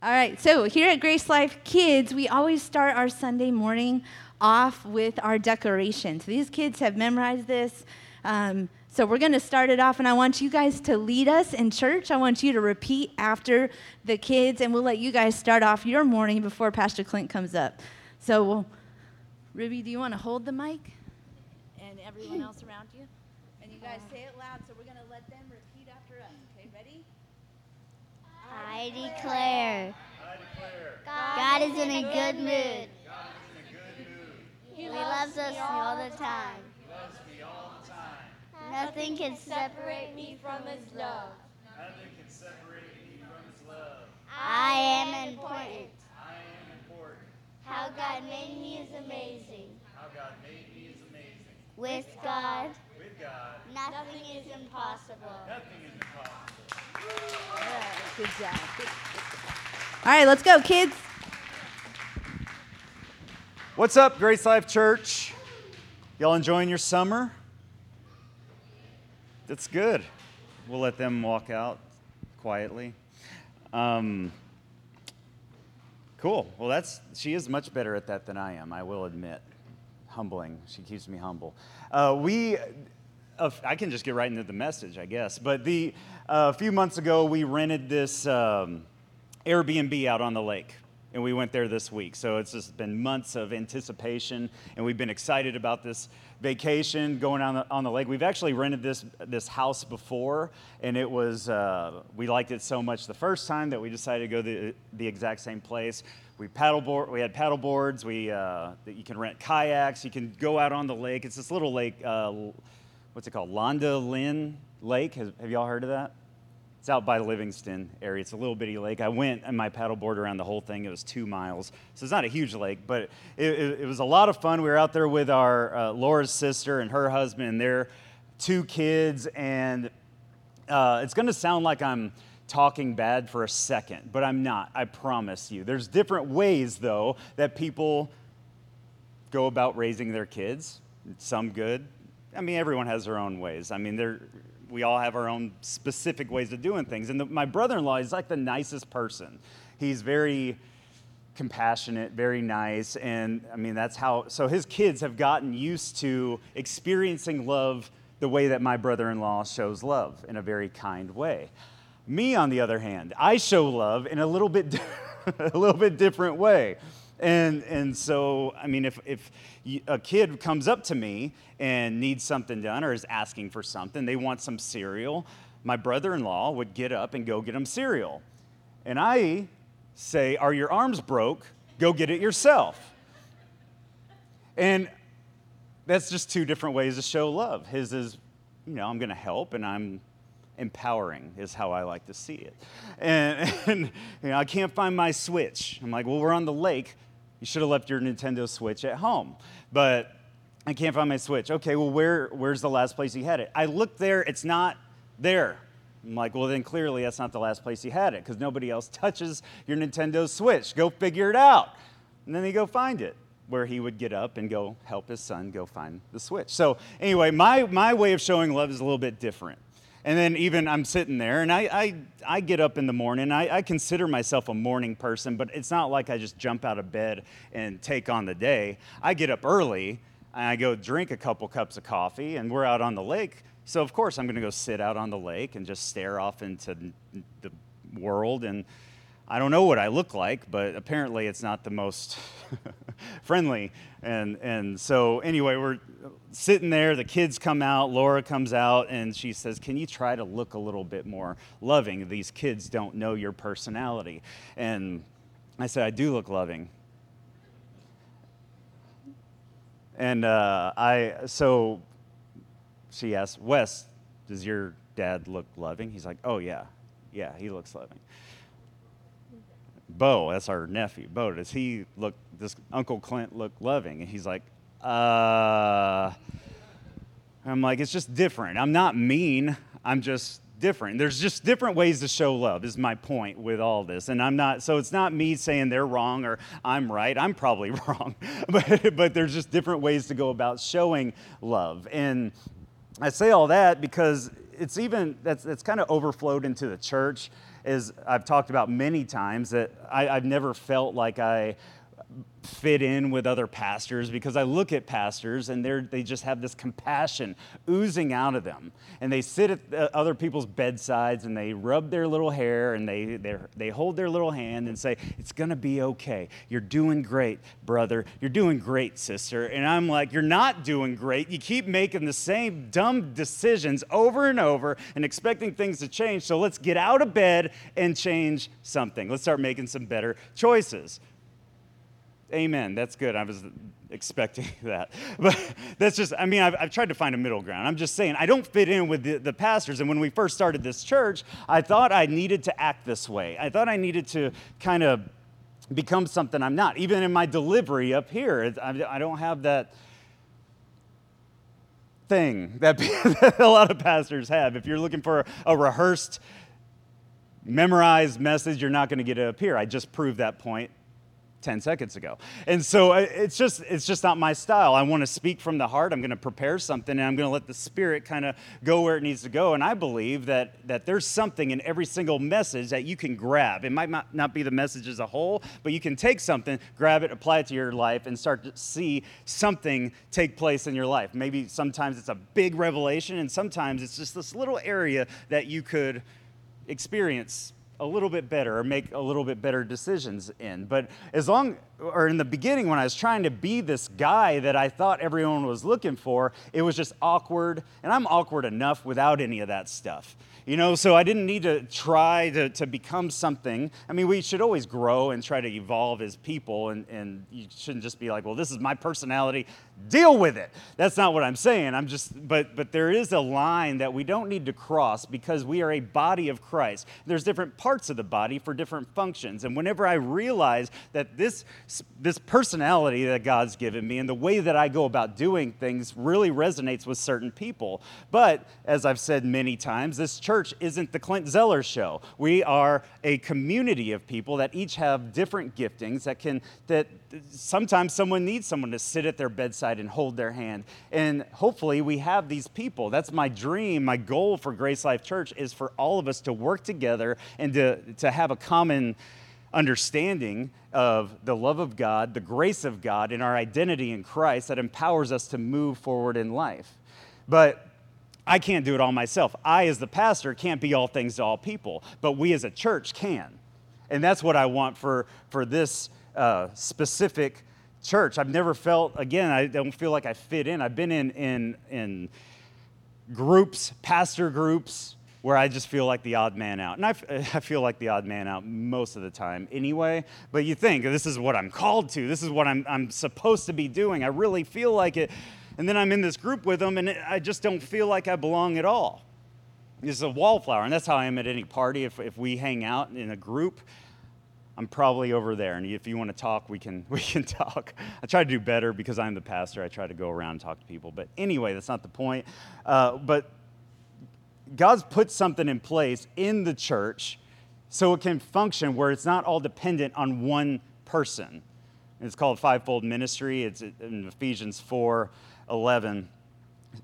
All right, so here at Grace Life Kids, we always start our Sunday morning off with our declaration. So these kids have memorized this. So we're going to start it off, and I want you guys to lead us in church. I want you to repeat after the kids, and we'll let you guys start off your morning before Pastor Clint comes up. So, Ruby, do you want to hold the mic? And everyone else around you? And you guys say it loud, so we're going to let them repeat after us. Okay, ready? I declare. God is in a good mood. He loves us all the time. Nothing can separate me from his love. I am important. How God made me is amazing. With God, nothing is impossible. Good job. All right, let's go, kids. What's up, Grace Life Church? Y'all enjoying your summer? That's good. We'll let them walk out quietly. Cool. Well, she is much better at that than I am, I will admit. Humbling. She keeps me humble. I can just get right into the message, I guess. But a few months ago, we rented this Airbnb out on the lake, and we went there this week. So it's just been months of anticipation, and we've been excited about this vacation going on the lake. We've actually rented this house before, and it was we liked it so much the first time that we decided to go to the exact same place. We had paddle boards. You can rent kayaks. You can go out on the lake. It's this little lake. What's it called? Londa Lynn Lake. Have y'all heard of that? It's out by Livingston area. It's a little bitty lake. I went on my paddleboard around the whole thing. It was 2 miles. So it's not a huge lake, but it was a lot of fun. We were out there with our Laura's sister and her husband and their 2 kids. And it's going to sound like I'm talking bad for a second, but I'm not. I promise you. There's different ways, though, that people go about raising their kids. Some good. I mean, everyone has their own ways. I mean, we all have our own specific ways of doing things. And my brother-in-law is like the nicest person. He's very compassionate, very nice. And I mean, so his kids have gotten used to experiencing love the way that my brother-in-law shows love, in a very kind way. Me, on the other hand, I show love in a little bit, a little bit different way. And so, I mean, if a kid comes up to me and needs something done or is asking for something, they want some cereal, my brother-in-law would get up and go get them cereal. And I say, "Are your arms broke? Go get it yourself." And that's just 2 different ways to show love. His is, I'm going to help, and I'm empowering is how I like to see it. And I can't find my Switch. I'm like, well, we're on the lake. You should have left your Nintendo Switch at home. But I can't find my Switch. Okay, well, where's the last place you had it? I looked there. It's not there. I'm like, well, then clearly that's not the last place you had it, because nobody else touches your Nintendo Switch. Go figure it out. And then they go find it, where he would get up and go help his son go find the Switch. So anyway, my way of showing love is a little bit different. And then even I'm sitting there, and I get up in the morning. I consider myself a morning person, but it's not like I just jump out of bed and take on the day. I get up early, and I go drink a couple cups of coffee, and we're out on the lake. So, of course, I'm going to go sit out on the lake and just stare off into the world. And I don't know what I look like, but apparently it's not the most friendly. And so anyway, we're sitting there. The kids come out. Laura comes out, and she says, "Can you try to look a little bit more loving? These kids don't know your personality." And I said, "I do look loving." And so she asked, "Wes, does your dad look loving?" He's like, "Oh, yeah, he looks loving." "Bo," that's our nephew, "Bo, does Uncle Clint look loving?" And he's like, I'm like, it's just different. I'm not mean. I'm just different. There's just different ways to show love is my point with all this. And so it's not me saying they're wrong or I'm right. I'm probably wrong. But there's just different ways to go about showing love. And I say all that because it's kind of overflowed into the church. is I've talked about many times that I've never felt like I fit in with other pastors, because I look at pastors and they just have this compassion oozing out of them, and they sit at other people's bedsides and they rub their little hair and they hold their little hand and say, "It's gonna be okay. You're doing great, brother. You're doing great, sister." And I'm like, "You're not doing great. You keep making the same dumb decisions over and over and expecting things to change. So let's get out of bed and change something. Let's start making some better choices." Amen. That's good. I was expecting that. But that's just, I mean, I've tried to find a middle ground. I'm just saying, I don't fit in with the pastors. And when we first started this church, I thought I needed to act this way. I thought I needed to kind of become something I'm not. Even in my delivery up here, I don't have that thing that a lot of pastors have. If you're looking for a rehearsed, memorized message, you're not going to get it up here. I just proved that point 10 seconds ago. And so it's just not my style. I want to speak from the heart. I'm going to prepare something, and I'm going to let the Spirit kind of go where it needs to go. And I believe that there's something in every single message that you can grab. It might not be the message as a whole, but you can take something, grab it, apply it to your life, and start to see something take place in your life. Maybe sometimes it's a big revelation, and sometimes it's just this little area that you could experience a little bit better or make a little bit better decisions in. But in the beginning, when I was trying to be this guy that I thought everyone was looking for, it was just awkward, and I'm awkward enough without any of that stuff. You know, so I didn't need to try to become something. I mean, we should always grow and try to evolve as people, and you shouldn't just be like, well, this is my personality, deal with it. That's not what I'm saying. I'm just, but there is a line that we don't need to cross, because we are a body of Christ. There's different parts of the body for different functions, and whenever I realized that this personality that God's given me and the way that I go about doing things really resonates with certain people. But as I've said many times, this church isn't the Clint Zeller show. We are a community of people that each have different giftings that sometimes someone needs someone to sit at their bedside and hold their hand. And hopefully we have these people. That's my dream. My goal for Grace Life Church is for all of us to work together and to have a common understanding of the love of God, the grace of God, and our identity in Christ that empowers us to move forward in life. But I can't do it all myself. I, as the pastor, can't be all things to all people, but we as a church can. And that's what I want for this specific church. I've never felt, again, I don't feel like I fit in. I've been in groups, pastor groups, where I just feel like the odd man out. And I feel like the odd man out most of the time anyway. But you think, this is what I'm called to. This is what I'm supposed to be doing. I really feel like it. And then I'm in this group with them, and I just don't feel like I belong at all. It's a wallflower, and that's how I am at any party. If we hang out in a group, I'm probably over there. And if you want to talk, we can talk. I try to do better because I'm the pastor. I try to go around and talk to people. But anyway, that's not the point. But God's put something in place in the church so it can function where it's not all dependent on one person. And it's called fivefold ministry. It's in Ephesians 4:11,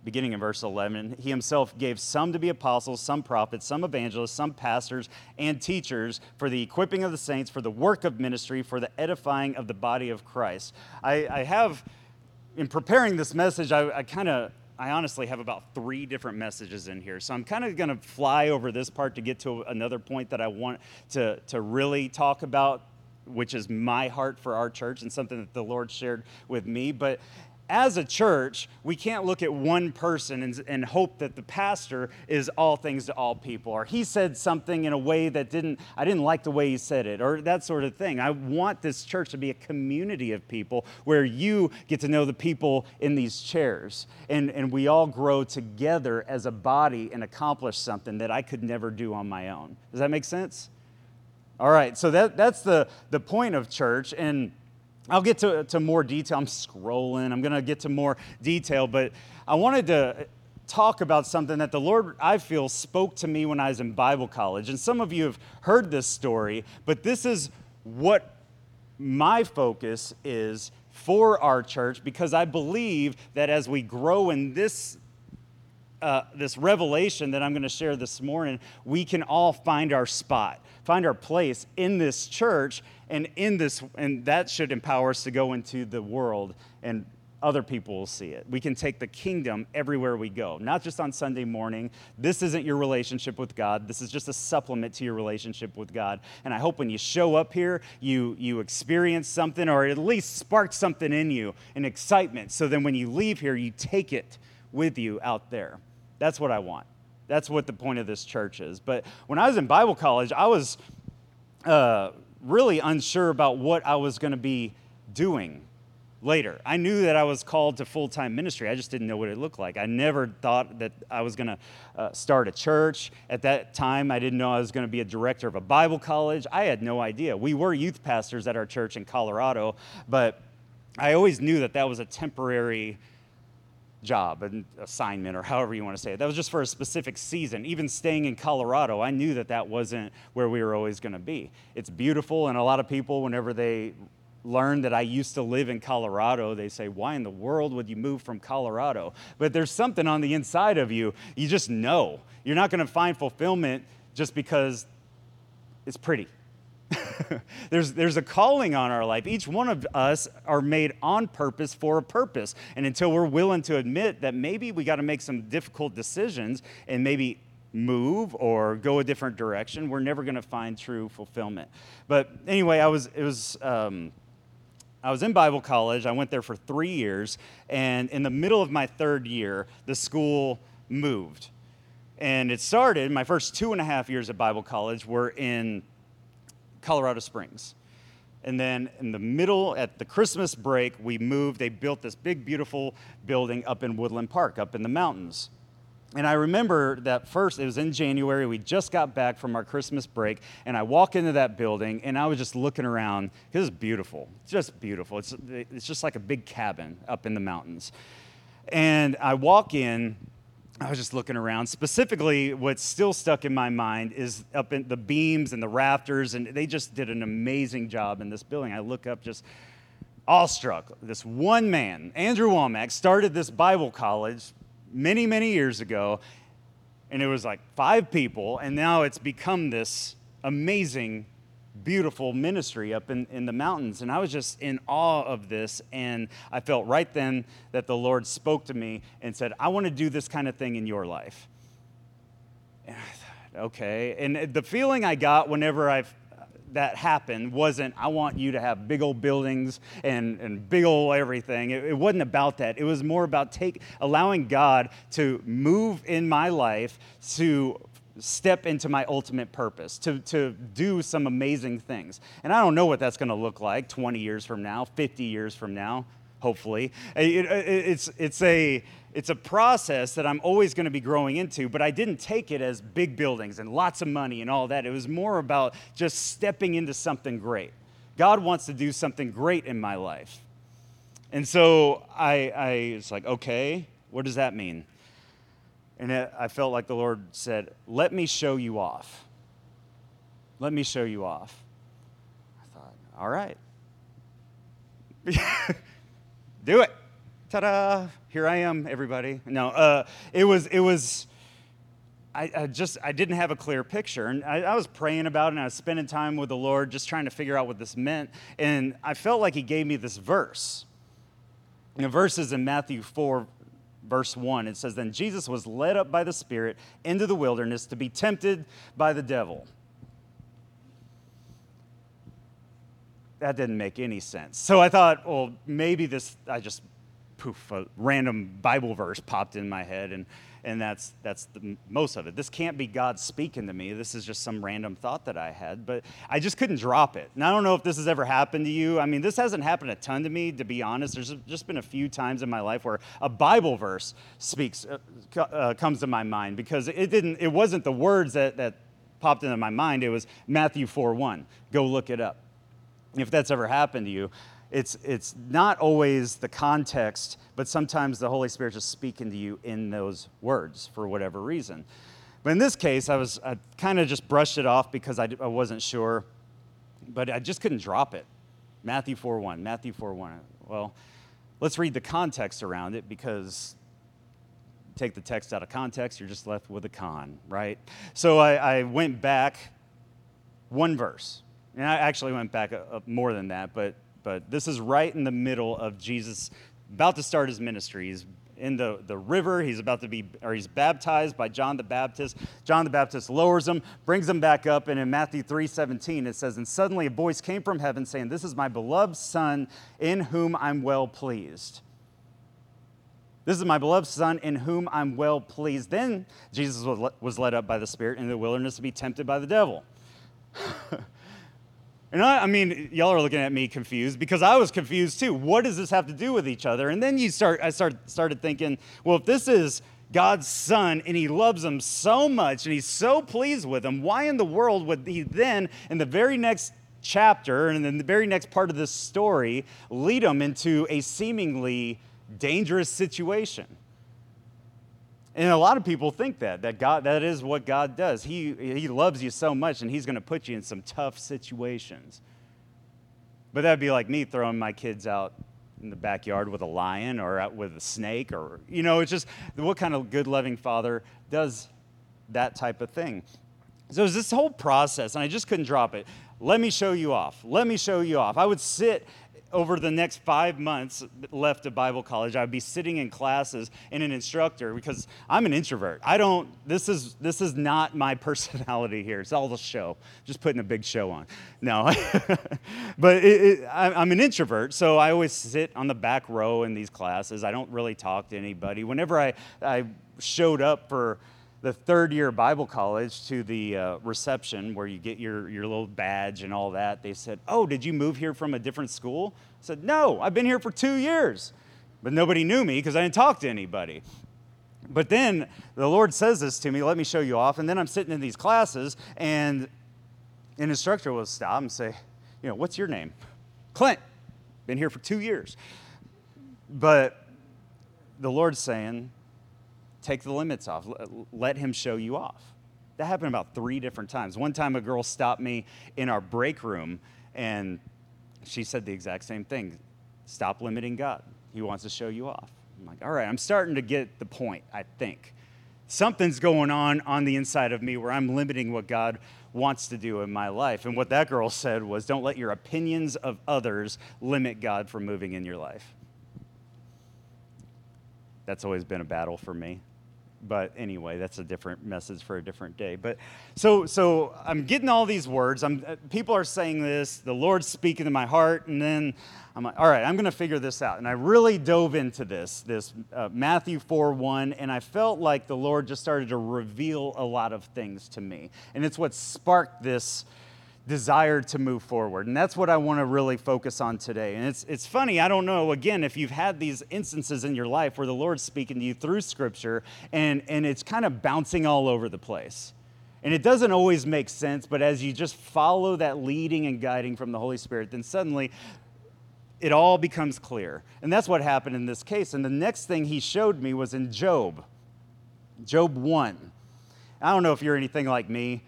beginning in verse 11, he himself gave some to be apostles, some prophets, some evangelists, some pastors and teachers for the equipping of the saints, for the work of ministry, for the edifying of the body of Christ. I have, in preparing this message, I honestly have about 3 different messages in here. So I'm kind of going to fly over this part to get to another point that I want to really talk about, which is my heart for our church and something that the Lord shared with me. But as a church, we can't look at one person and hope that the pastor is all things to all people, or he said something in a way that I didn't like the way he said it, or that sort of thing. I want this church to be a community of people where you get to know the people in these chairs, and we all grow together as a body and accomplish something that I could never do on my own. Does that make sense? All right, so that's the point of church, and I'll get to more detail. I'm scrolling. I'm going to get to more detail, but I wanted to talk about something that the Lord, I feel, spoke to me when I was in Bible college. And some of you have heard this story, but this is what my focus is for our church, because I believe that as we grow in this this revelation that I'm going to share this morning, we can all find our spot, find our place in this church and in this, and that should empower us to go into the world and other people will see it. We can take the kingdom everywhere we go, not just on Sunday morning. This isn't your relationship with God. This is just a supplement to your relationship with God. And I hope when you show up here, you experience something or at least spark something in you, an excitement. So then when you leave here, you take it with you out there. That's what I want. That's what the point of this church is. But when I was in Bible college, I was really unsure about what I was going to be doing later. I knew that I was called to full-time ministry. I just didn't know what it looked like. I never thought that I was going to start a church. At that time, I didn't know I was going to be a director of a Bible college. I had no idea. We were youth pastors at our church in Colorado, but I always knew that that was a temporary job, an assignment, or however you want to say it. That was just for a specific season. Even staying in Colorado, I knew that that wasn't where we were always going to be. It's beautiful, and a lot of people, whenever they learn that I used to live in Colorado, they say, why in the world would you move from Colorado? But there's something on the inside of you. You just know. You're not going to find fulfillment just because it's pretty. There's a calling on our life. Each one of us are made on purpose for a purpose. And until we're willing to admit that maybe we got to make some difficult decisions and maybe move or go a different direction, we're never going to find true fulfillment. But anyway, I was in Bible college. I went there for 3 years, and in the middle of my third year, the school moved. And it started, my first 2.5 years at Bible college were in Colorado Springs. And then in the middle, at the Christmas break, we moved. They built this big, beautiful building up in Woodland Park, up in the mountains. And I remember that first, it was in January, we just got back from our Christmas break, and I walk into that building, and I was just looking around, because it's beautiful, it's just beautiful. It's just like a big cabin up in the mountains. And I walk in, I was just looking around. Specifically, what's still stuck in my mind is up in the beams and the rafters, and they just did an amazing job in this building. I look up just awestruck. This one man, Andrew Womack, started this Bible college many, many years ago, and it was like 5 people, and now it's become this amazing, beautiful ministry up in the mountains. And I was just in awe of this, and I felt right then that the Lord spoke to me and said, I want to do this kind of thing in your life. And I thought, okay. And the feeling I got whenever that happened wasn't, I want you to have big old buildings and big old everything. It wasn't about that. It was more about allowing God to move in my life, to step into my ultimate purpose, to do some amazing things. And I don't know what that's going to look like 20 years from now, 50 years from now, hopefully. It's a process that I'm always going to be growing into, but I didn't take it as big buildings and lots of money and all that. It was more about just stepping into something great. God wants to do something great in my life. And so I was like, okay, what does that mean? And I felt like the Lord said, let me show you off. Let me show you off. I thought, all right. Do it. Ta-da. Here I am, everybody. No, I didn't have a clear picture. And I was praying about it, and I was spending time with the Lord just trying to figure out what this meant. And I felt like he gave me this verse. The verse is in Matthew 4, verse 1. It says, then Jesus was led up by the Spirit into the wilderness to be tempted by the devil. That didn't make any sense. So I thought, well, maybe a random Bible verse popped in my head, and that's the most of it. This can't be God speaking to me. This is just some random thought that I had, but I just couldn't drop it. And I don't know if this has ever happened to you. I mean, this hasn't happened a ton to me, to be honest. There's just been a few times in my life where a Bible verse comes to my mind, because it wasn't the words that popped into my mind. It was Matthew 4:1. Go look it up. If that's ever happened to you. It's not always the context, but sometimes the Holy Spirit is speaking to you in those words for whatever reason. But in this case, I kind of just brushed it off because I wasn't sure, but I just couldn't drop it. Matthew 4:1. Well, let's read the context around it, because take the text out of context, you're just left with a con, right? So I went back one verse. And I actually went back more than that, but this is right in the middle of Jesus about to start his ministry. He's in the river. He's about to be, or he's baptized by John the Baptist. John the Baptist lowers him, brings him back up. And in Matthew 3:17, it says, "And suddenly a voice came from heaven saying, 'This is my beloved son in whom I'm well pleased.'" This is my beloved son in whom I'm well pleased. Then Jesus was led up by the Spirit in the wilderness to be tempted by the devil. And I mean, y'all are looking at me confused because I was confused too. What does this have to do with each other? And then I started thinking, well, if this is God's son and he loves him so much and he's so pleased with him, why in the world would he then, in the very next chapter and in the very next part of this story, lead him into a seemingly dangerous situation? And a lot of people think that is what God does. He loves you so much, and he's going to put you in some tough situations. But that'd be like me throwing my kids out in the backyard with a lion or out with a snake, or, you know, it's just what kind of good, loving father does that type of thing? So it was this whole process, and I just couldn't drop it. Let me show you off. Let me show you off. I would sit over the next 5 months left of Bible college, I'd be sitting in classes in an instructor because I'm an introvert. This is not my personality here. It's all the show. Just putting a big show on. No, but I'm an introvert, so I always sit on the back row in these classes. I don't really talk to anybody. Whenever I showed up for the third year of Bible college to the reception where you get your little badge and all that, they said, "Oh, did you move here from a different school?" I said, "No, I've been here for 2 years." But nobody knew me because I didn't talk to anybody. But then the Lord says this to me, "Let me show you off." And then I'm sitting in these classes and an instructor will stop and say, "You know, what's your name?" "Clint, been here for 2 years." But the Lord's saying, take the limits off. Let him show you off. That happened about 3 different times. One time a girl stopped me in our break room, and she said the exact same thing. Stop limiting God. He wants to show you off. I'm like, all right, I'm starting to get the point, I think. Something's going on the inside of me where I'm limiting what God wants to do in my life. And what that girl said was, don't let your opinions of others limit God from moving in your life. That's always been a battle for me. But anyway, that's a different message for a different day. But so I'm getting all these words. People are saying this. The Lord's speaking to my heart. And then I'm like, all right, I'm going to figure this out. And I really dove into this Matthew 4:1. And I felt like the Lord just started to reveal a lot of things to me. And it's what sparked this desire to move forward. And that's what I want to really focus on today. And it's funny, I don't know, again, if you've had these instances in your life where the Lord's speaking to you through Scripture, and it's kind of bouncing all over the place. And it doesn't always make sense, but as you just follow that leading and guiding from the Holy Spirit, then suddenly it all becomes clear. And that's what happened in this case. And the next thing he showed me was in Job 1. I don't know if you're anything like me.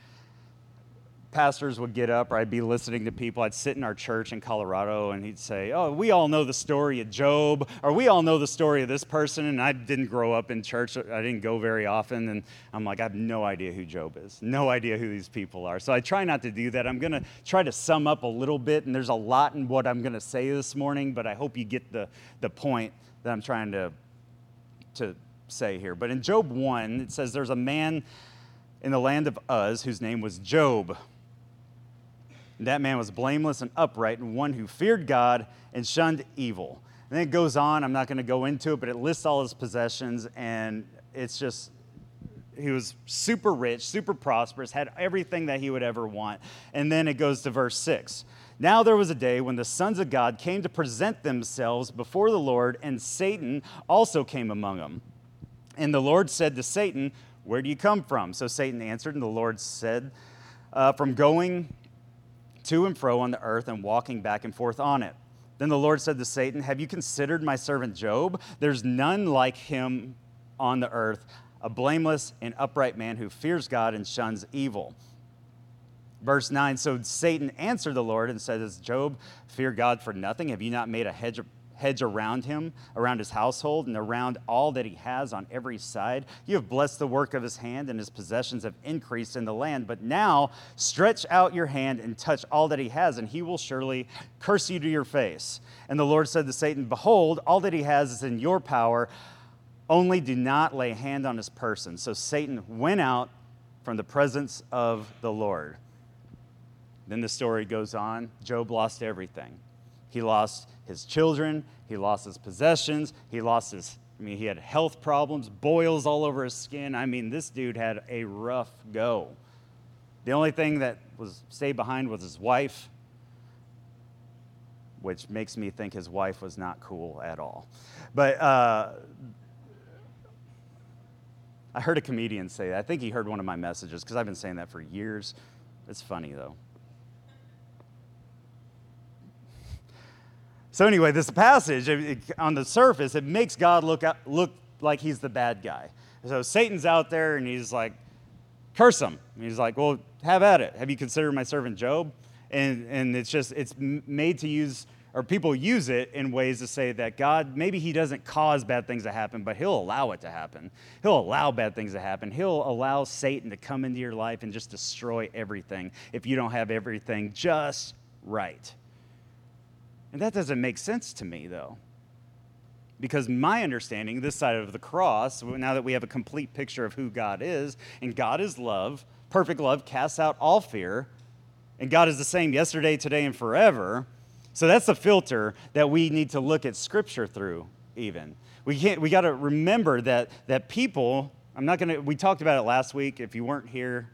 Pastors would get up, or I'd be listening to people. I'd sit in our church in Colorado, and he'd say, "Oh, we all know the story of Job," or "We all know the story of this person." And I didn't grow up in church. I didn't go very often. And I'm like, I have no idea who Job is, no idea who these people are. So I try not to do that. I'm going to try to sum up a little bit, and there's a lot in what I'm going to say this morning, but I hope you get the point that I'm trying to say here. But in Job 1, it says there's a man in the land of Uz whose name was Job. And that man was blameless and upright and one who feared God and shunned evil. And then it goes on. I'm not going to go into it, but it lists all his possessions. And it's just, he was super rich, super prosperous, had everything that he would ever want. And then it goes to verse 6. Now there was a day when the sons of God came to present themselves before the Lord, and Satan also came among them. And the Lord said to Satan, "Where do you come from?" So Satan answered, and the Lord said, "From going to and fro on the earth and walking back and forth on it." Then the Lord said to Satan, "Have you considered my servant Job? There's none like him on the earth, a blameless and upright man who fears God and shuns evil." Verse 9, so Satan answered the Lord and said, "Does Job fear God for nothing? Have you not made a hedge hedge around him, around his household, and around all that he has on every side. You have blessed the work of his hand, and his possessions have increased in the land. But now stretch out your hand and touch all that he has, and he will surely curse you to your face. And the Lord said to Satan, behold, all that he has is in your power. Only do not lay hand on his person. So Satan went out from the presence of the Lord. Then the story goes on. Job lost everything. He lost his children. He lost his possessions. He lost his, he had health problems, boils all over his skin. This dude had a rough go. The only thing that stayed behind was his wife, which makes me think his wife was not cool at all. But I heard a comedian say that. I think he heard one of my messages because I've been saying that for years. It's funny, though. So anyway, this passage, on the surface, it makes God look like he's the bad guy. So Satan's out there, and he's like, curse him. And he's like, well, have at it. Have you considered my servant Job? And it's just, it's made to use, or people use it in ways to say that God, maybe he doesn't cause bad things to happen, but he'll allow it to happen. He'll allow bad things to happen. He'll allow Satan to come into your life and just destroy everything if you don't have everything just right. And that doesn't make sense to me, though, because my understanding, this side of the cross, now that we have a complete picture of who God is, and God is love, perfect love casts out all fear, and God is the same yesterday, today, and forever. So that's the filter that we need to look at Scripture through. Even we got to remember that people. We talked about it last week. If you weren't here,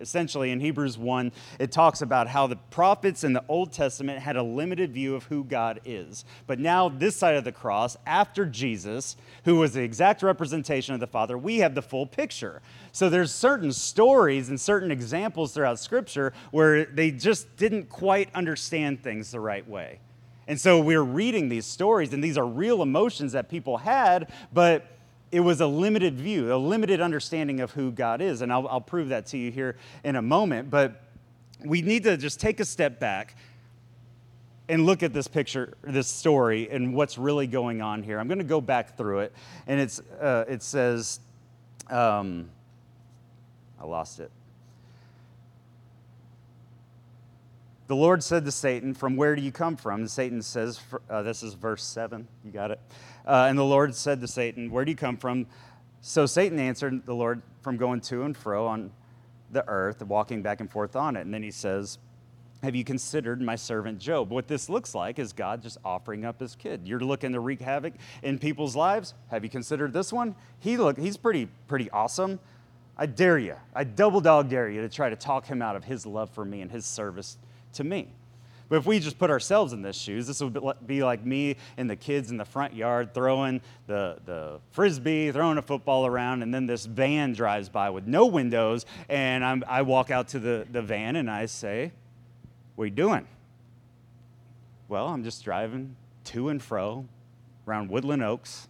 essentially in Hebrews 1, it talks about how the prophets in the Old Testament had a limited view of who God is. But now, this side of the cross, after Jesus, who was the exact representation of the Father, we have the full picture. So there's certain stories and certain examples throughout Scripture where they just didn't quite understand things the right way. And so we're reading these stories, and these are real emotions that people had, but it was a limited view, a limited understanding of who God is. And I'll prove that to you here in a moment. But we need to just take a step back and look at this picture, this story, and what's really going on here. I'm going to go back through it. And it says, I lost it. The Lord said to Satan, from where do you come from? And Satan says, this is verse 7. You got it. And the Lord said to Satan, where do you come from? So Satan answered the Lord, from going to and fro on the earth, walking back and forth on it. And then he says, have you considered my servant Job? What this looks like is God just offering up his kid. You're looking to wreak havoc in people's lives. Have you considered this one? He's pretty awesome. I dare you. I double dog dare you to try to talk him out of his love for me and his service to me. But if we just put ourselves in this shoes, this would be like me and the kids in the front yard throwing the frisbee, throwing a football around, and then this van drives by with no windows, and I walk out to the van and I say, what are you doing? Well, I'm just driving to and fro around Woodland Oaks,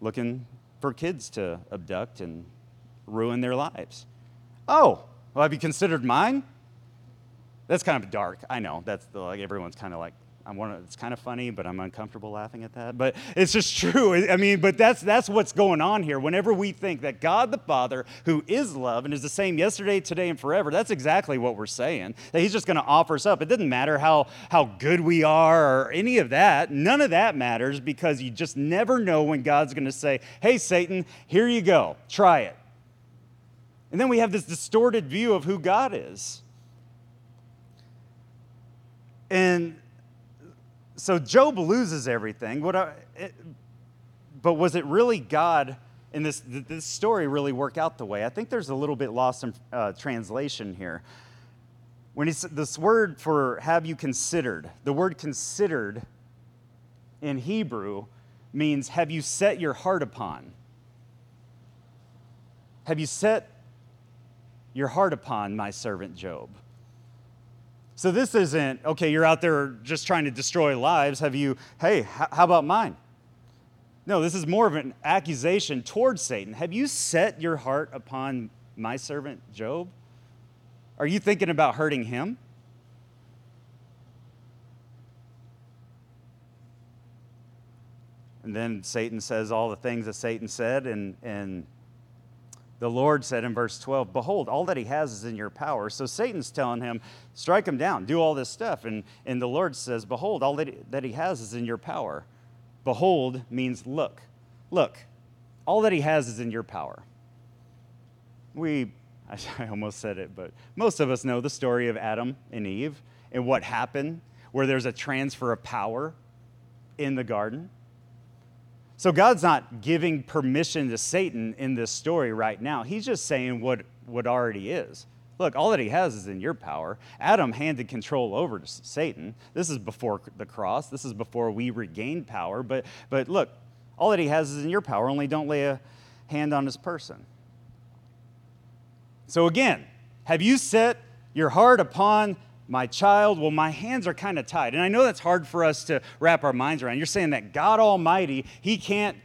looking for kids to abduct and ruin their lives. Oh, well, have you considered mine? That's kind of dark. I know. Everyone's kind of like, it's kind of funny, but I'm uncomfortable laughing at that. But it's just true. But that's what's going on here. Whenever we think that God the Father, who is love and is the same yesterday, today, and forever, that's exactly what we're saying. That he's just going to offer us up. It doesn't matter how good we are or any of that. None of that matters, because you just never know when God's going to say, hey, Satan, here you go. Try it. And then we have this distorted view of who God is. And so Job loses everything. But was it really God in this? Did this story really work out the way? I think there's a little bit lost in translation here. When this word for have you considered, the word considered in Hebrew means have you set your heart upon? Have you set your heart upon my servant Job? So this isn't, okay, you're out there just trying to destroy lives. How about mine? No, this is more of an accusation towards Satan. Have you set your heart upon my servant Job? Are you thinking about hurting him? And then Satan says all the things that Satan said, and the Lord said in verse 12, behold, all that he has is in your power. So Satan's telling him, strike him down, do all this stuff. And the Lord says, behold, all that he has is in your power. Behold means look. Look, all that he has is in your power. I almost said it, but most of us know the story of Adam and Eve and what happened, where there's a transfer of power in the garden. So God's not giving permission to Satan in this story right now. He's just saying what already is. Look, all that he has is in your power. Adam handed control over to Satan. This is before the cross. This is before we regained power. But look, all that he has is in your power. Only don't lay a hand on his person. So again, have you set your heart upon my child? Well, my hands are kind of tied. And I know that's hard for us to wrap our minds around. You're saying that God Almighty, he can't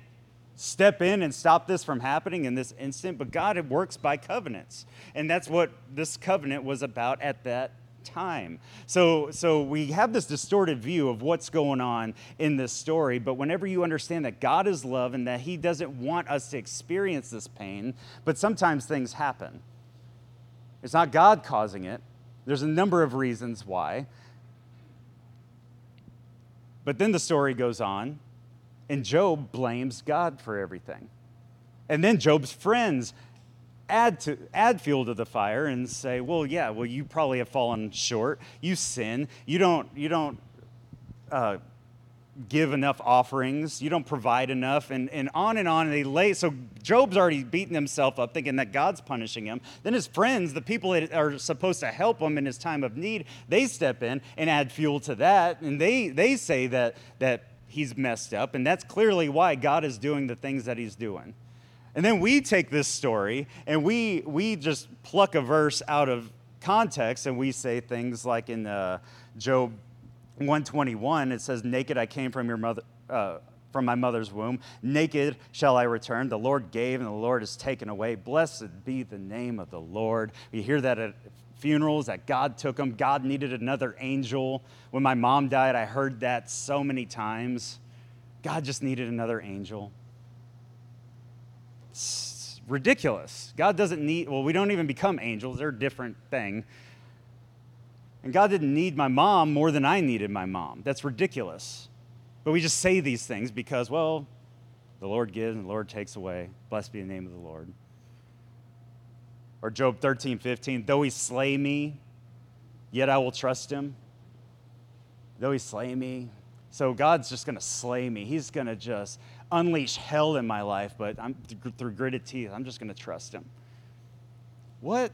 step in and stop this from happening in this instant, but God, it works by covenants. And that's what this covenant was about at that time. So we have this distorted view of what's going on in this story, but whenever you understand that God is love and that he doesn't want us to experience this pain, but sometimes things happen. It's not God causing it. There's a number of reasons why. But then the story goes on, and Job blames God for everything. And then Job's friends add fuel to the fire and say, well, you probably have fallen short. You sin. You don't give enough offerings. You don't provide enough. And on and on. And they lay. So Job's already beaten himself up thinking that God's punishing him. Then his friends, the people that are supposed to help him in his time of need, they step in and add fuel to that. And they say that he's messed up. And that's clearly why God is doing the things that he's doing. And then we take this story and we just pluck a verse out of context and we say things like in Job 1:21, it says, naked I came from your mother, from my mother's womb. Naked shall I return. The Lord gave and the Lord has taken away. Blessed be the name of the Lord. You hear that at funerals, that God took them. God needed another angel. When my mom died, I heard that so many times. God just needed another angel. It's ridiculous. God doesn't need, well, we don't even become angels. They're a different thing. And God didn't need my mom more than I needed my mom. That's ridiculous. But we just say these things because, well, the Lord gives and the Lord takes away. Blessed be the name of the Lord. Or Job 13:15, though he slay me, yet I will trust him. Though he slay me. So God's just going to slay me. He's going to just unleash hell in my life, but I'm through gritted teeth, I'm just going to trust him. What?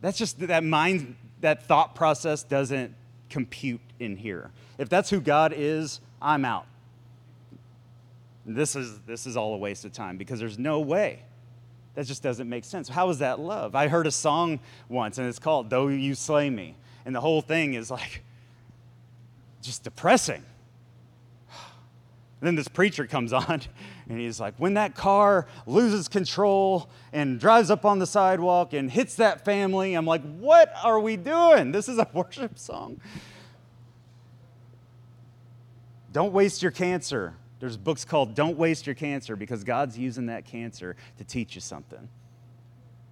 That's just that mind, that thought process doesn't compute in here. If that's who God is, I'm out. This is all a waste of time because there's no way. That just doesn't make sense. How is that love? I heard a song once and it's called Though You Slay Me. And the whole thing is like just depressing. Then this preacher comes on, and he's like, when that car loses control and drives up on the sidewalk and hits that family, I'm like, what are we doing? This is a worship song. Don't waste your cancer. There's books called Don't Waste Your Cancer because God's using that cancer to teach you something.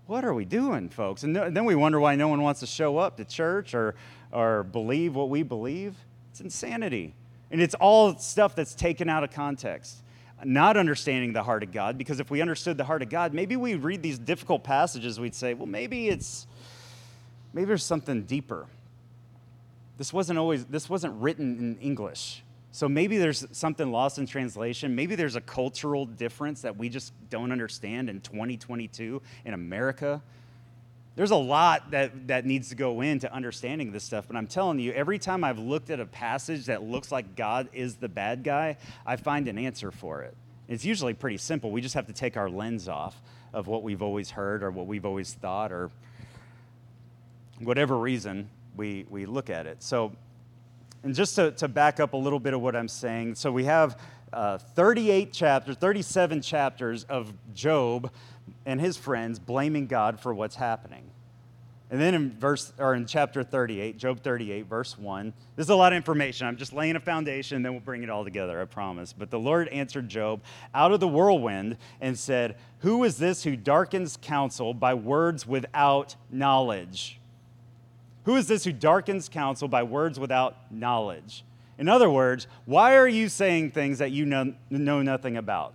What are we doing, folks? And then we wonder why no one wants to show up to church or believe what we believe. It's insanity. And it's all stuff that's taken out of context, not understanding the heart of God, because if we understood the heart of God, maybe we read these difficult passages, we'd say, well, maybe there's something deeper. This wasn't written in English. So maybe there's something lost in translation. Maybe there's a cultural difference that we just don't understand in 2022 in America. There's a lot that needs to go into understanding this stuff, but I'm telling you, every time I've looked at a passage that looks like God is the bad guy, I find an answer for it. It's usually pretty simple. We just have to take our lens off of what we've always heard or what we've always thought or whatever reason we look at it. So, and just to back up a little bit of what I'm saying, so we have 37 chapters of Job and his friends blaming God for what's happening. And then in chapter 38, Job 38, verse 1, this is a lot of information. I'm just laying a foundation, and then we'll bring it all together, I promise. But the Lord answered Job out of the whirlwind and said, "Who is this who darkens counsel by words without knowledge?" Who is this who darkens counsel by words without knowledge? In other words, why are you saying things that you know nothing about?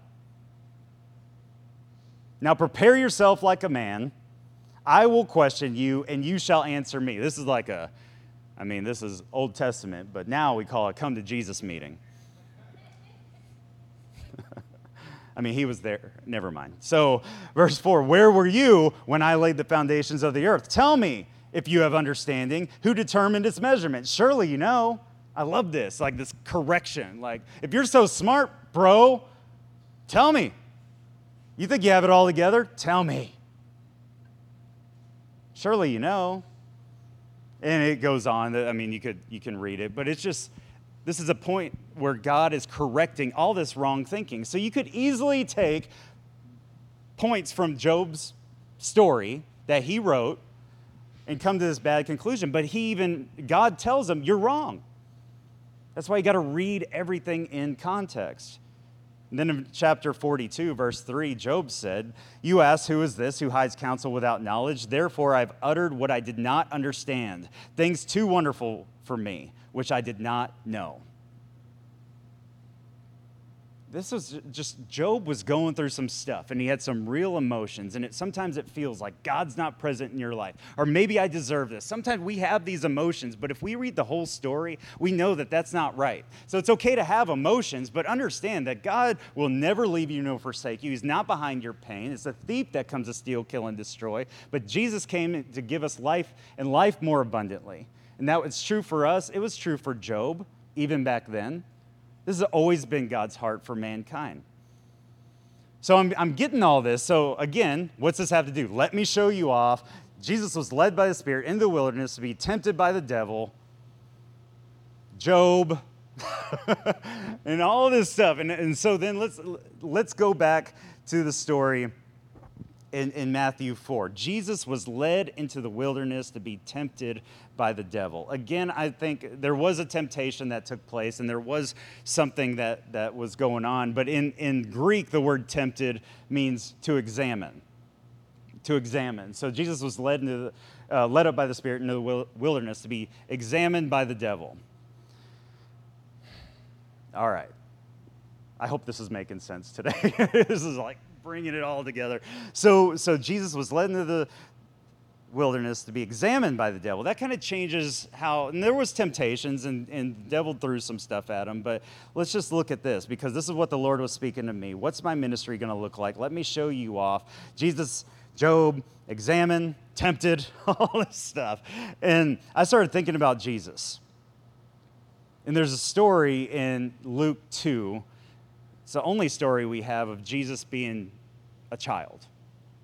Now prepare yourself like a man. I will question you, and you shall answer me. This is like this is Old Testament, but now we call it come to Jesus meeting. He was there. Never mind. So verse 4, where were you when I laid the foundations of the earth? Tell me if you have understanding. Who determined its measurement? Surely you know. I love this, like this correction. Like, if you're so smart, bro, tell me. You think you have it all together? Tell me. Surely you know. And it goes on. You can read it, but it's just, this is a point where God is correcting all this wrong thinking. So you could easily take points from Job's story that he wrote and come to this bad conclusion, but God tells him, you're wrong. That's why you got to read everything in context. And then in chapter 42, verse 3, Job said, "You ask, who is this who hides counsel without knowledge? Therefore, I've uttered what I did not understand, things too wonderful for me, which I did not know." This was just, Job was going through some stuff, and he had some real emotions, and sometimes it feels like God's not present in your life, or maybe I deserve this. Sometimes we have these emotions, but if we read the whole story, we know that that's not right. So it's okay to have emotions, but understand that God will never leave you nor forsake you. He's not behind your pain. It's a thief that comes to steal, kill, and destroy, but Jesus came to give us life and life more abundantly, and that was true for us. It was true for Job, even back then. This has always been God's heart for mankind. So I'm getting all this. So again, what's this have to do? Let me show you off. Jesus was led by the Spirit into the wilderness to be tempted by the devil, Job, and all this stuff. And so then let's go back to the story in Matthew 4. Jesus was led into the wilderness to be tempted by the devil. Again, I think there was a temptation that took place, and there was something that was going on. But in Greek, the word tempted means to examine. To examine. So Jesus was led up by the Spirit into the wilderness to be examined by the devil. All right. I hope this is making sense today. This is like bringing it all together. So Jesus was led into the wilderness to be examined by the devil. That kind of changes how, and there was temptations and the devil threw some stuff at him, but let's just look at this because this is what the Lord was speaking to me. What's my ministry going to look like? Let me show you off. Jesus, Job, examine, tempted, all this stuff. And I started thinking about Jesus. And there's a story in Luke 2. It's the only story we have of Jesus being a child.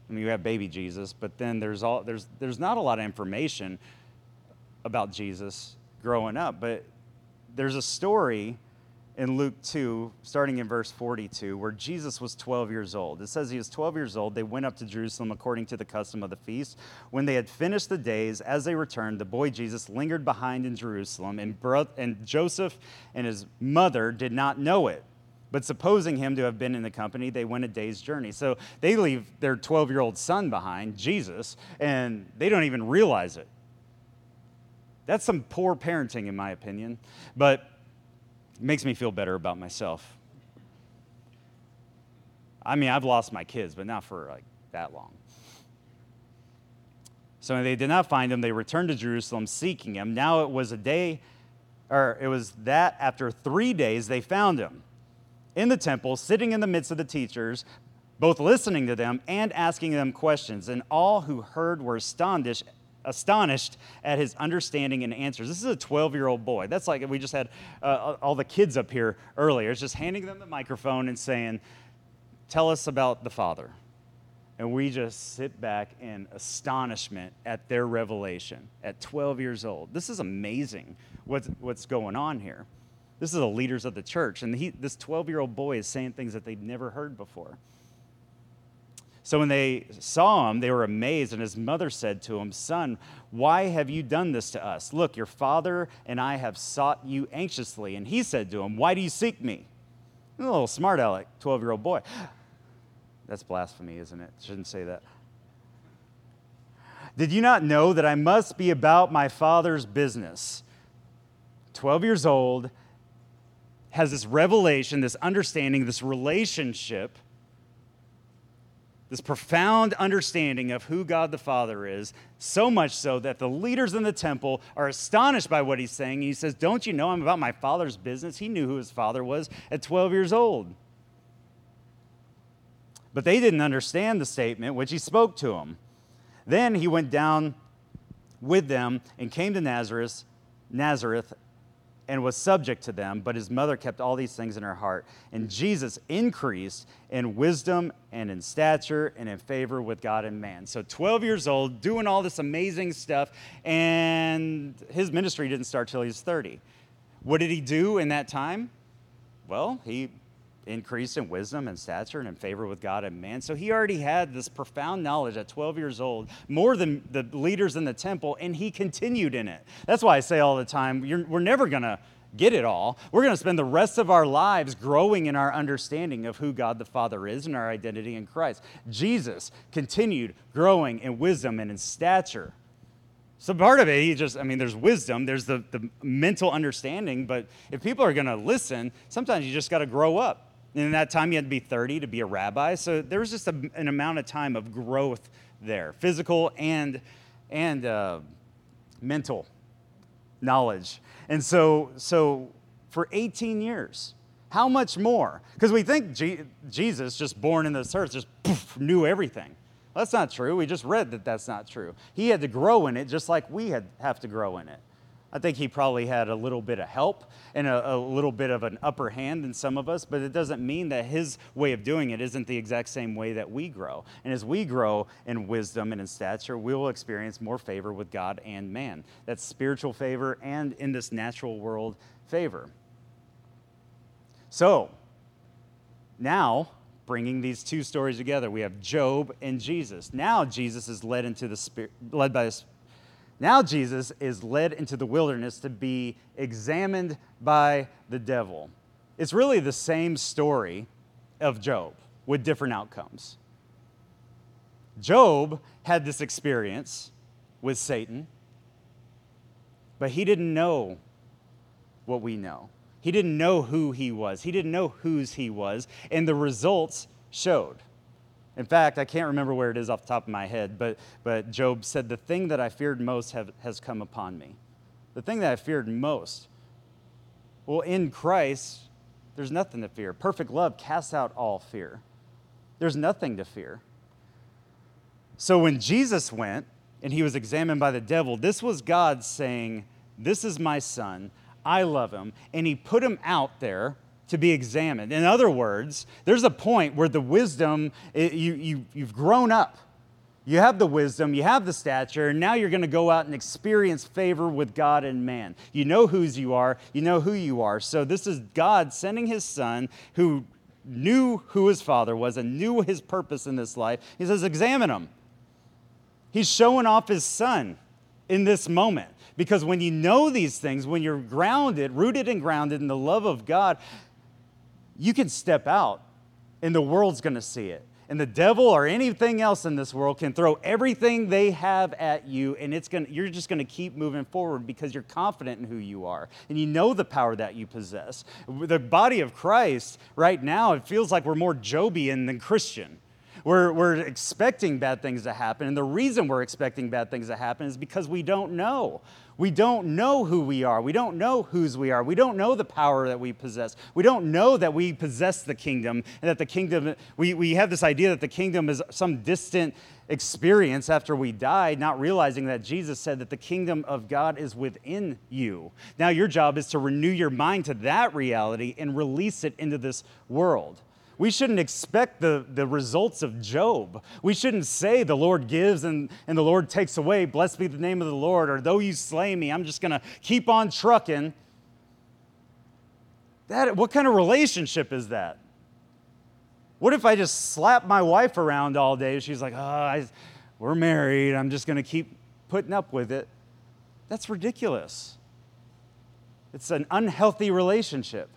We have baby Jesus, but then there's not a lot of information about Jesus growing up. But there's a story in Luke 2, starting in verse 42, where Jesus was 12 years old. It says he was 12 years old. They went up to Jerusalem according to the custom of the feast. When they had finished the days, as they returned, the boy Jesus lingered behind in Jerusalem, and Joseph and his mother did not know it. But supposing him to have been in the company, they went a day's journey. So they leave their 12-year-old son behind, Jesus, and they don't even realize it. That's some poor parenting, in my opinion, but it makes me feel better about myself. I've lost my kids, but not for that long. So they did not find him. They returned to Jerusalem seeking him. Now it was that after 3 days they found him. In the temple, sitting in the midst of the teachers, both listening to them and asking them questions. And all who heard were astonished at his understanding and answers. This is a 12-year-old boy. That's like we just had all the kids up here earlier. It's just handing them the microphone and saying, tell us about the Father. And we just sit back in astonishment at their revelation at 12 years old. This is amazing what's going on here. This is the leaders of the church, and this 12-year-old boy is saying things that they'd never heard before. So when they saw him, they were amazed, and his mother said to him, "Son, why have you done this to us? Look, your father and I have sought you anxiously." And he said to him, "Why do you seek me?" A little smart aleck, 12-year-old boy. That's blasphemy, isn't it? Shouldn't say that. "Did you not know that I must be about my father's business?" 12 years old, has this revelation, this understanding, this relationship, this profound understanding of who God the Father is, so much so that the leaders in the temple are astonished by what he's saying. And he says, "Don't you know I'm about my Father's business?" He knew who his Father was at 12 years old. But they didn't understand the statement which he spoke to them. Then he went down with them and came to Nazareth, and was subject to them, but his mother kept all these things in her heart. And Jesus increased in wisdom and in stature and in favor with God and man. So 12 years old, doing all this amazing stuff, and his ministry didn't start till he was 30. What did he do in that time? Well, he increased in wisdom and stature and in favor with God and man. So he already had this profound knowledge at 12 years old, more than the leaders in the temple, and he continued in it. That's why I say all the time, we're never going to get it all. We're going to spend the rest of our lives growing in our understanding of who God the Father is and our identity in Christ. Jesus continued growing in wisdom and in stature. So part of it, there's wisdom, there's the mental understanding, but if people are going to listen, sometimes you just got to grow up. And in that time, you had to be 30 to be a rabbi. So there was just an amount of time of growth there, physical and mental knowledge. And so for 18 years, how much more? Because we think Jesus, just born in this earth, just poof, knew everything. Well, that's not true. We just read that that's not true. He had to grow in it just like we have to grow in it. I think he probably had a little bit of help and a little bit of an upper hand in some of us, but it doesn't mean that his way of doing it isn't the exact same way that we grow. And as we grow in wisdom and in stature, we will experience more favor with God and man. That's spiritual favor and in this natural world favor. So now, bringing these two stories together, we have Job and Jesus. Now Jesus is led into the spirit, led by the Now Jesus is led into the wilderness to be examined by the devil. It's really the same story of Job with different outcomes. Job had this experience with Satan, but he didn't know what we know. He didn't know who he was. He didn't know whose he was, and the results showed. In fact, I can't remember where it is off the top of my head, but Job said, "The thing that I feared most has come upon me." The thing that I feared most. Well, in Christ, there's nothing to fear. Perfect love casts out all fear. There's nothing to fear. So when Jesus went and he was examined by the devil, this was God saying, "This is my son. I love him." And he put him out there to be examined. In other words, there's a point where the wisdom, you've grown up. You have the wisdom, you have the stature, and now you're going to go out and experience favor with God and man. You know whose you are, you know who you are. So this is God sending his son who knew who his father was and knew his purpose in this life. He says, examine him. He's showing off his son in this moment. Because when you know these things, when you're grounded, rooted and grounded in the love of God, you can step out, and the world's going to see it. And the devil or anything else in this world can throw everything they have at you, and you're just going to keep moving forward because you're confident in who you are, and you know the power that you possess. The body of Christ right now, it feels like we're more Jobian than Christian. We're expecting bad things to happen, and the reason we're expecting bad things to happen is because we don't know. We don't know who we are. We don't know whose we are. We don't know the power that we possess. We don't know that we possess the kingdom, and that the kingdom, we have this idea that the kingdom is some distant experience after we die, not realizing that Jesus said that the kingdom of God is within you. Now your job is to renew your mind to that reality and release it into this world. We shouldn't expect the results of Job. We shouldn't say the Lord gives and the Lord takes away. Blessed be the name of the Lord. Or though you slay me, I'm just going to keep on trucking. What kind of relationship is that? What if I just slap my wife around all day? She's like, we're married. I'm just going to keep putting up with it. That's ridiculous. It's an unhealthy relationship.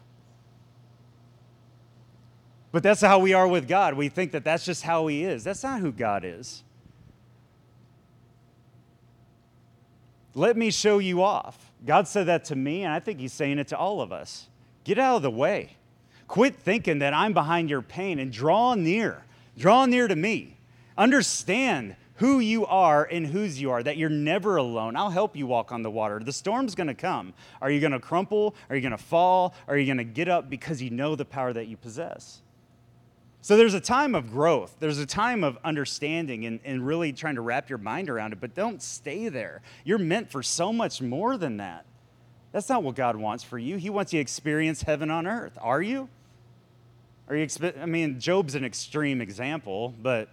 But that's how we are with God. We think that that's just how He is. That's not who God is. Let me show you off. God said that to me, and I think He's saying it to all of us. Get out of the way. Quit thinking that I'm behind your pain and draw near. Draw near to me. Understand who you are and whose you are, that you're never alone. I'll help you walk on the water. The storm's going to come. Are you going to crumple? Are you going to fall? Are you going to get up because you know the power that you possess? So there's a time of growth. There's a time of understanding and really trying to wrap your mind around it, but don't stay there. You're meant for so much more than that. That's not what God wants for you. He wants you to experience heaven on earth. Are you? Job's an extreme example, but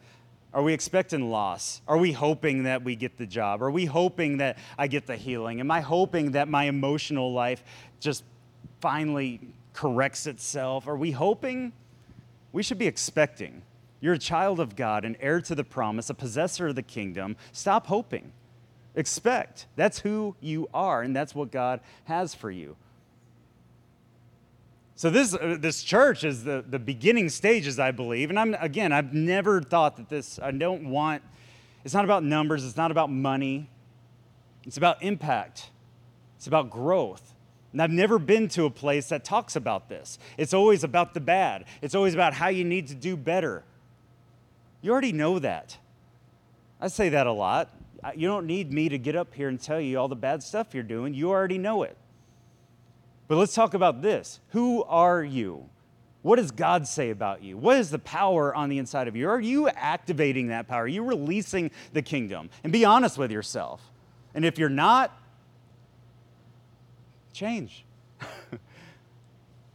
are we expecting loss? Are we hoping that we get the job? Are we hoping that I get the healing? Am I hoping that my emotional life just finally corrects itself? Are we hoping? We should be expecting. You're a child of God, an heir to the promise, a possessor of the kingdom. Stop hoping. Expect. That's who you are, and that's what God has for you. So this church is the beginning stages, I believe. And I've never thought that it's not about numbers. It's not about money. It's about impact. It's about growth. And I've never been to a place that talks about this. It's always about the bad. It's always about how you need to do better. You already know that. I say that a lot. You don't need me to get up here and tell you all the bad stuff you're doing. You already know it. But let's talk about this. Who are you? What does God say about you? What is the power on the inside of you? Are you activating that power? Are you releasing the kingdom? And be honest with yourself. And if you're not, change.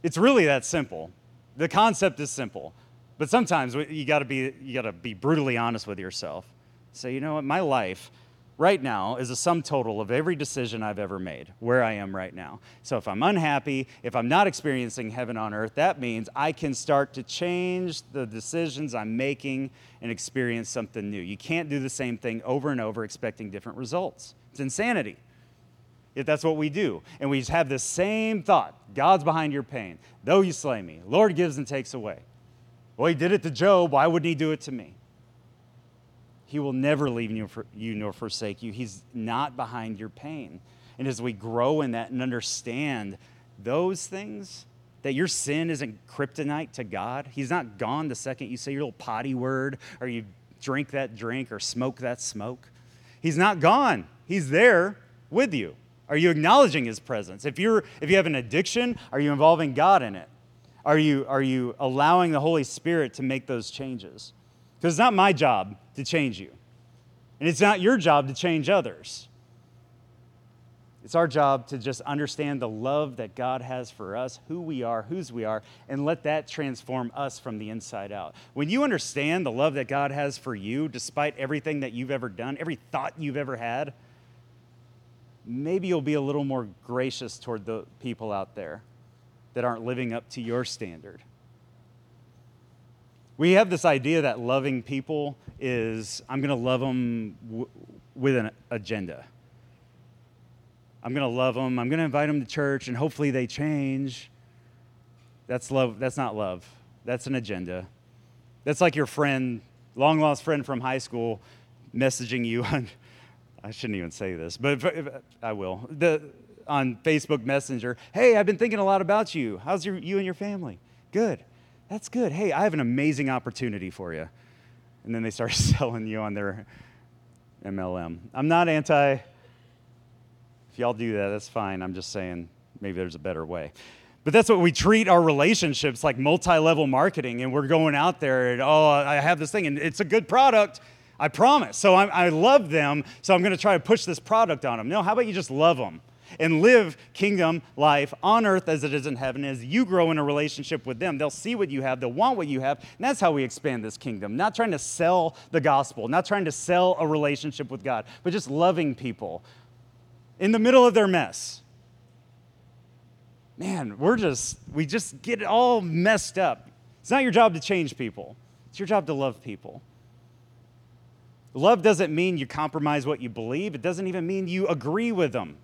It's really that simple. The concept is simple. But sometimes you got to be brutally honest with yourself. Say, you know what? My life right now is a sum total of every decision I've ever made, where I am right now. So if I'm unhappy, if I'm not experiencing heaven on earth, that means I can start to change the decisions I'm making and experience something new. You can't do the same thing over and over expecting different results. It's insanity if that's what we do. And we just have this same thought, God's behind your pain. Though you slay me, Lord gives and takes away. Well, He did it to Job. Why wouldn't He do it to me? He will never leave you nor forsake you. He's not behind your pain. And as we grow in that and understand those things, that your sin isn't kryptonite to God. He's not gone the second you say your little potty word or you drink that drink or smoke that smoke. He's not gone. He's there with you. Are you acknowledging His presence? If you have an addiction, are you involving God in it? Are you allowing the Holy Spirit to make those changes? Because it's not my job to change you. And it's not your job to change others. It's our job to just understand the love that God has for us, who we are, whose we are, and let that transform us from the inside out. When you understand the love that God has for you, despite everything that you've ever done, every thought you've ever had, maybe you'll be a little more gracious toward the people out there that aren't living up to your standard. We have this idea that loving people is, I'm going to love them with an agenda. I'm going to love them. I'm going to invite them to church, and hopefully they change. That's love. That's not love. That's an agenda. That's like your friend, long-lost friend from high school, messaging you on, I shouldn't even say this, but I will, on Facebook Messenger, hey, I've been thinking a lot about you. How's you and your family? Good. That's good. Hey, I have an amazing opportunity for you. And then they start selling you on their MLM. I'm not anti. If y'all do that, that's fine. I'm just saying maybe there's a better way. But that's what we treat our relationships like, multi-level marketing. And we're going out there and, I have this thing. And it's a good product, I promise. So I love them. So I'm going to try to push this product on them. No, how about you just love them? And live kingdom life on earth as it is in heaven. As you grow in a relationship with them, they'll see what you have, they'll want what you have, and that's how we expand this kingdom. Not trying to sell the gospel, not trying to sell a relationship with God, but just loving people in the middle of their mess. Man, we just get all messed up. It's not your job to change people. It's your job to love people. Love doesn't mean you compromise what you believe. It doesn't even mean you agree with them.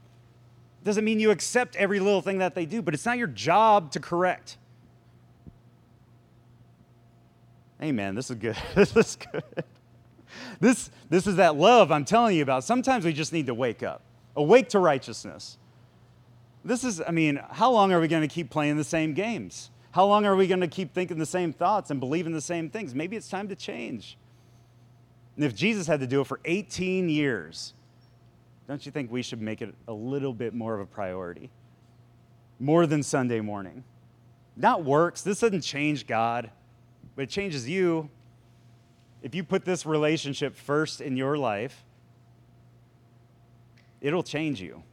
It doesn't mean you accept every little thing that they do, but it's not your job to correct. Amen. This is good. This is good. This is that love I'm telling you about. Sometimes we just need to wake up. Awake to righteousness. This is, I mean, how long are we going to keep playing the same games? How long are we going to keep thinking the same thoughts and believing the same things? Maybe it's time to change. And if Jesus had to do it for 18 years, don't you think we should make it a little bit more of a priority? More than Sunday morning. Not works. This doesn't change God, but it changes you. If you put this relationship first in your life, it'll change you.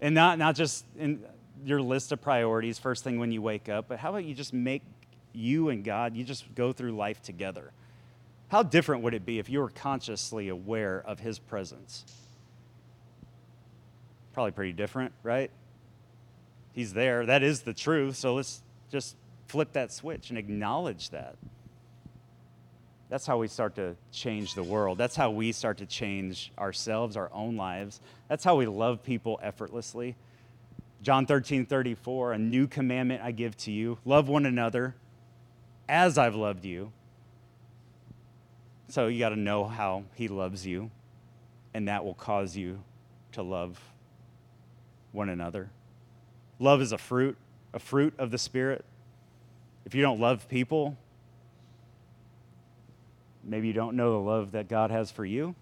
And not just in your list of priorities, first thing when you wake up, but how about you just make you and God, you just go through life together. How different would it be if you were consciously aware of his presence? Probably pretty different, right? He's there. That is the truth. So let's just flip that switch and acknowledge that. That's how we start to change the world. That's how we start to change ourselves, our own lives. That's how we love people effortlessly. John 13:34, a new commandment I give to you. Love one another as I've loved you. So you got to know how he loves you, and that will cause you to love one another. Love is a fruit of the Spirit. If you don't love people, maybe you don't know the love that God has for you.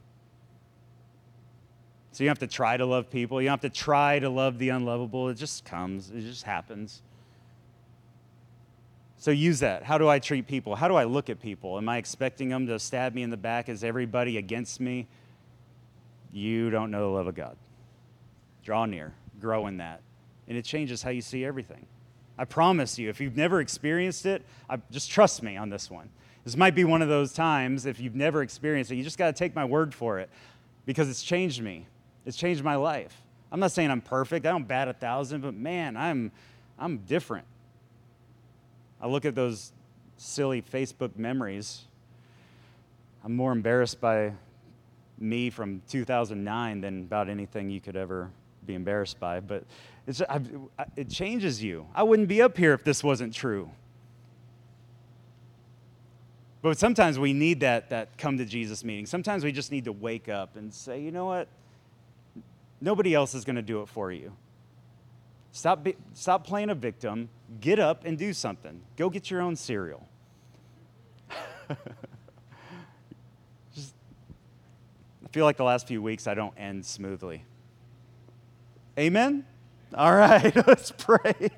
So you don't have to try to love people. You don't have to try to love the unlovable. It just comes. It just happens. So use that. How do I treat people? How do I look at people? Am I expecting them to stab me in the back? Is everybody against me? You don't know the love of God. Draw near. Grow in that. And it changes how you see everything. I promise you, if you've never experienced it, just trust me on this one. This might be one of those times, if you've never experienced it, you just got to take my word for it, because it's changed me. It's changed my life. I'm not saying I'm perfect. I don't bat 1,000, but man, I'm different. I look at those silly Facebook memories. I'm more embarrassed by me from 2009 than about anything you could ever be embarrassed by, but it changes you. I wouldn't be up here if this wasn't true. But sometimes we need that come to Jesus meeting. Sometimes we just need to wake up and say, you know what? Nobody else is going to do it for you. Stop playing a victim. Get up and do something. Go get your own cereal. I feel like the last few weeks I don't end smoothly. Amen? All right, let's pray.